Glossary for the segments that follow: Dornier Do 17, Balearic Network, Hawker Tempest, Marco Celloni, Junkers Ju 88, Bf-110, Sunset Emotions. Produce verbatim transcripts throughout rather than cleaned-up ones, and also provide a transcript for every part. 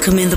Welcome in the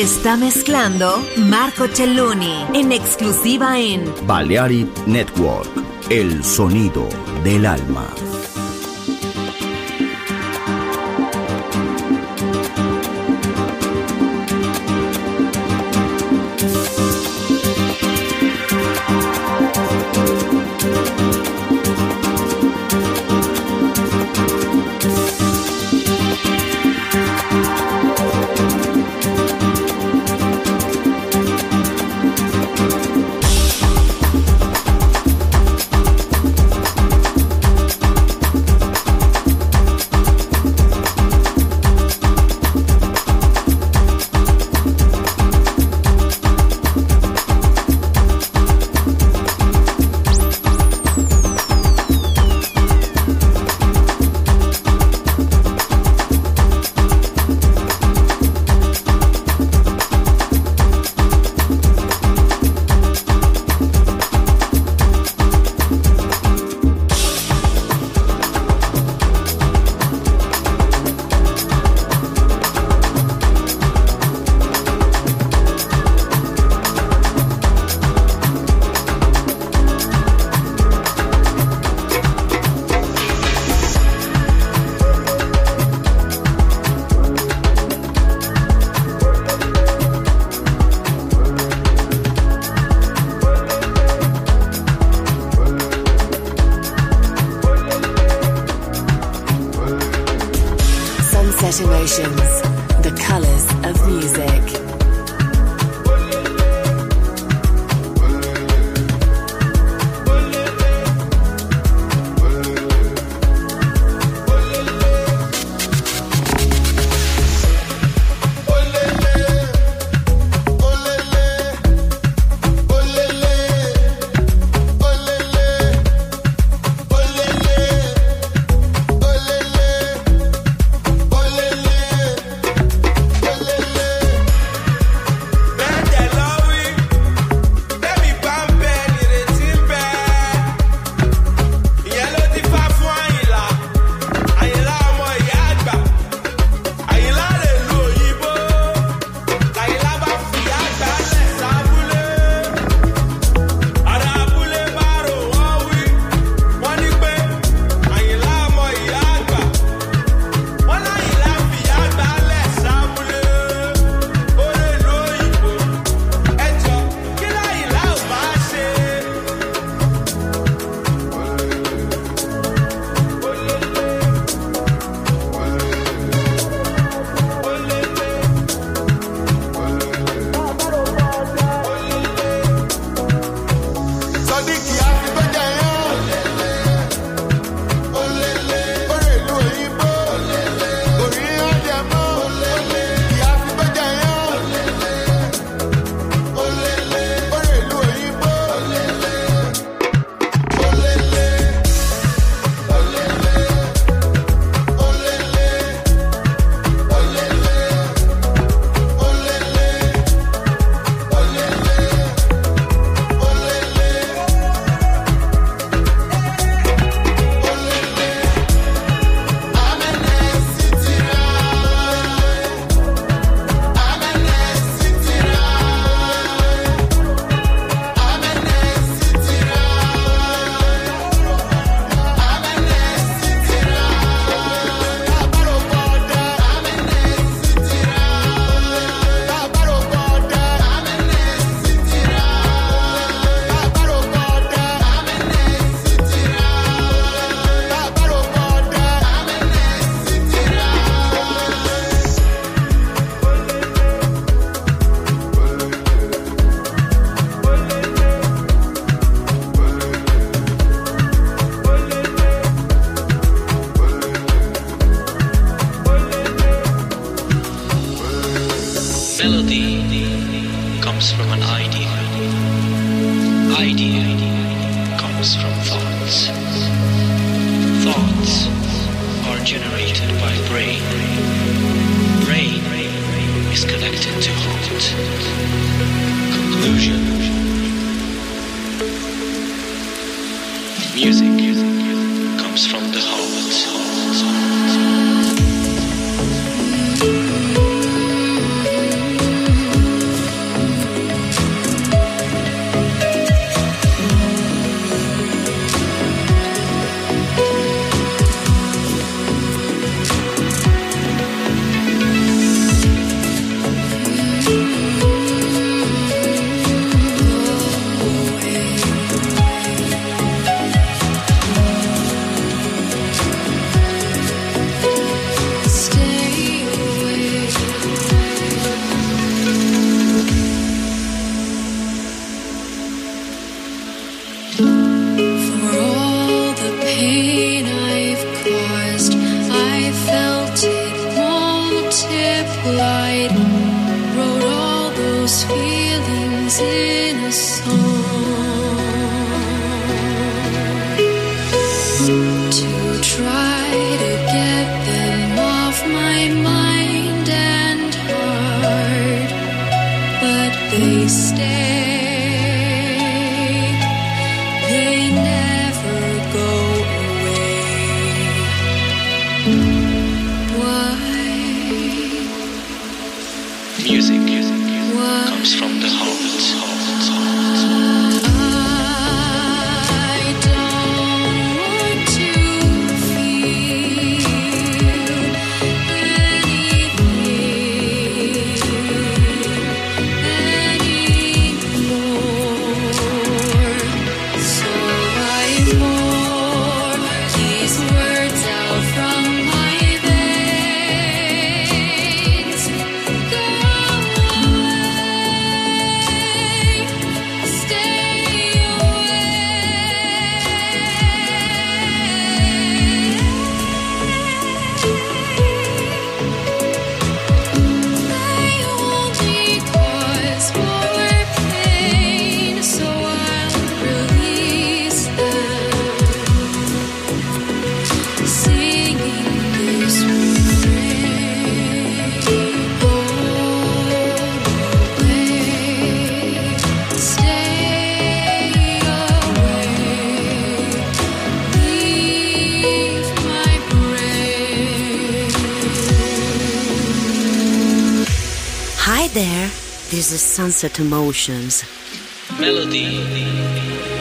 Está mezclando Marco Celloni en exclusiva en Balearic Network, el sonido del alma. Emotions, the colors of music. Thank you. The Sunset Emotions. Melody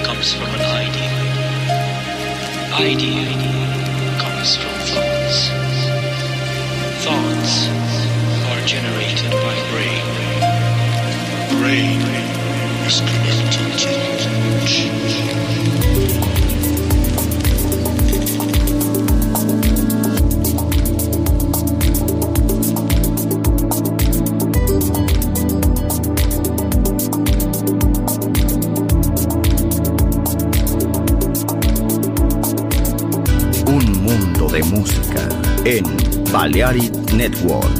comes from an idea. Idea comes from thoughts. Thoughts are generated by brain. Brain is connected to knowledge. De música en Balearic Network.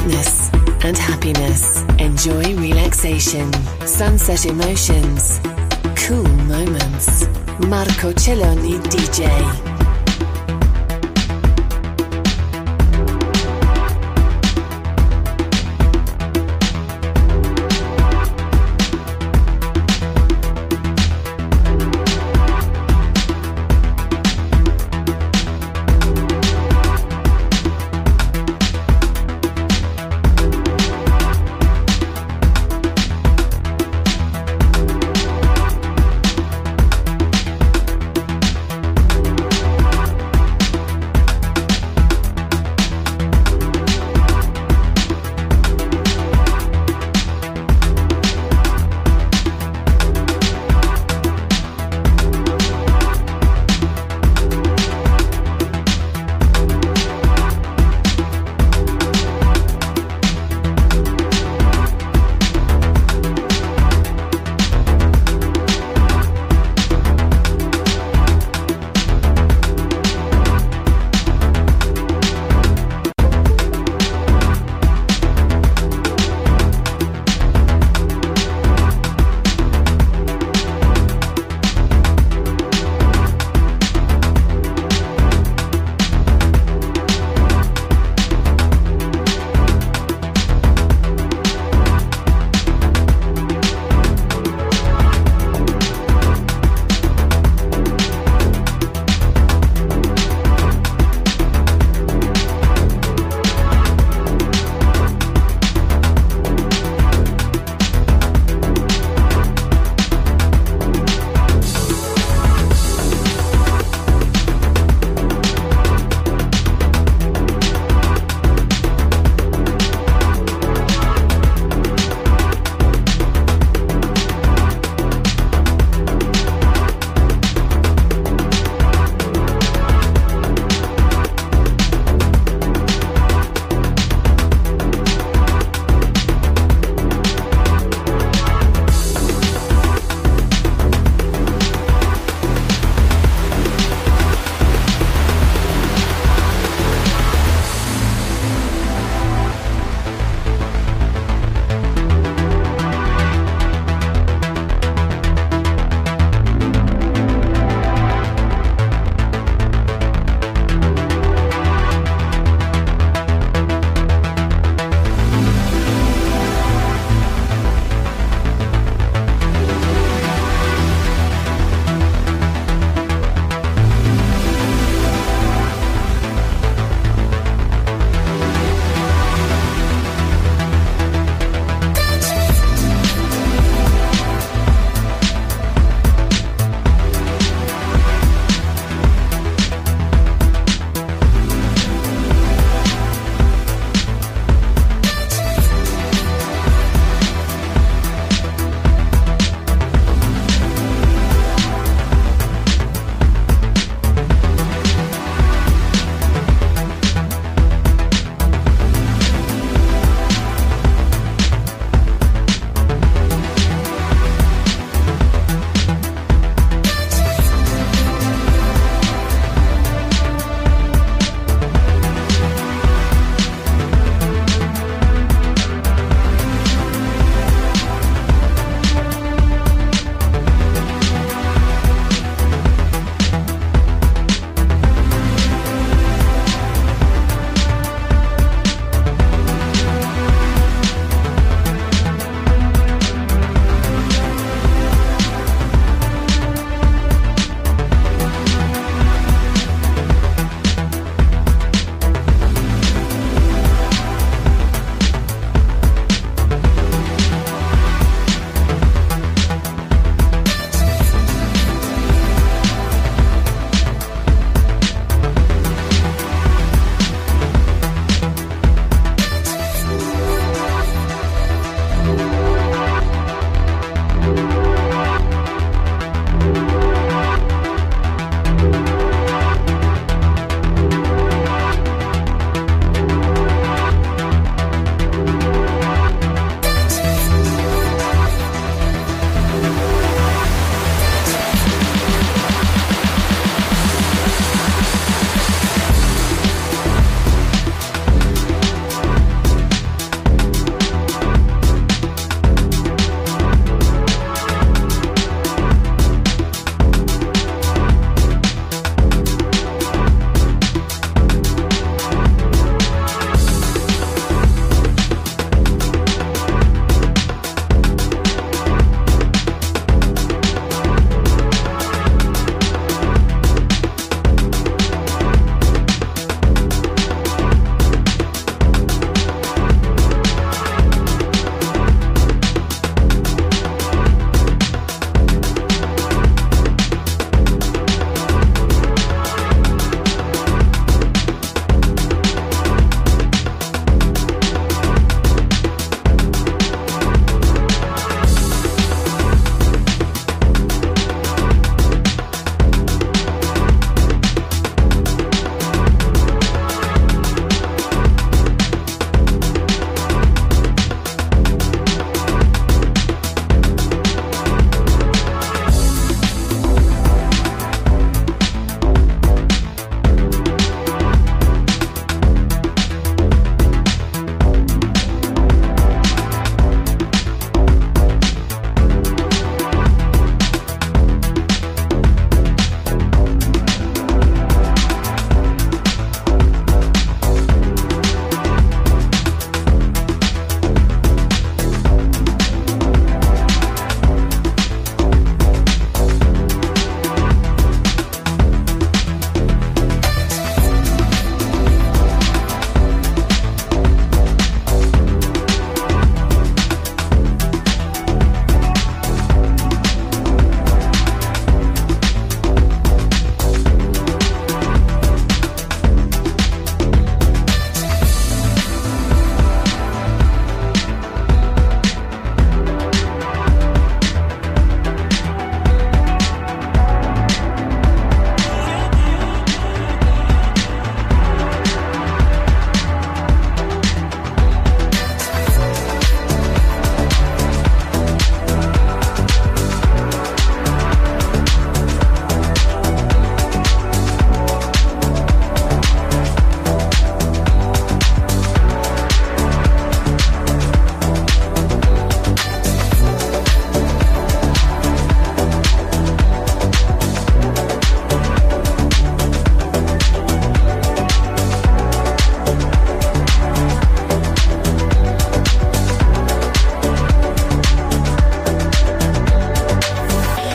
lightness and happiness. Enjoy relaxation. Sunset Emotions. Cool moments. Marco Celloni D J.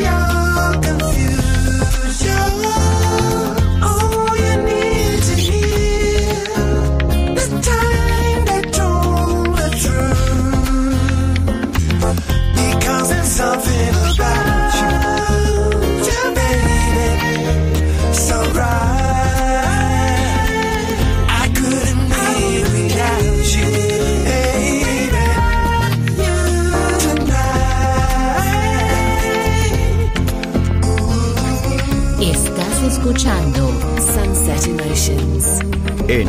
Yeah. escuchando Sunset Emotions en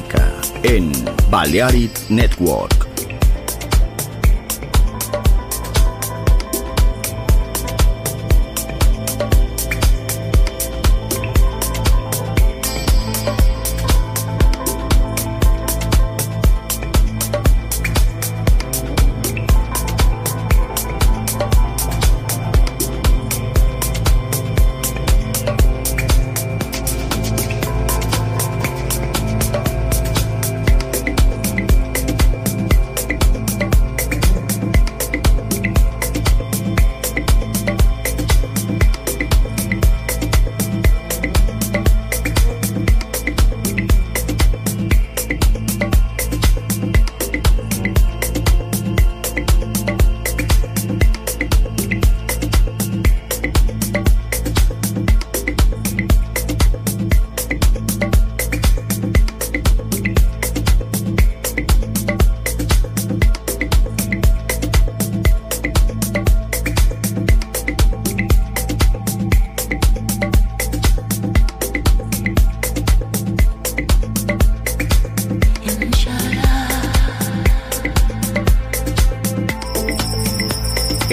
música en Balearic Network.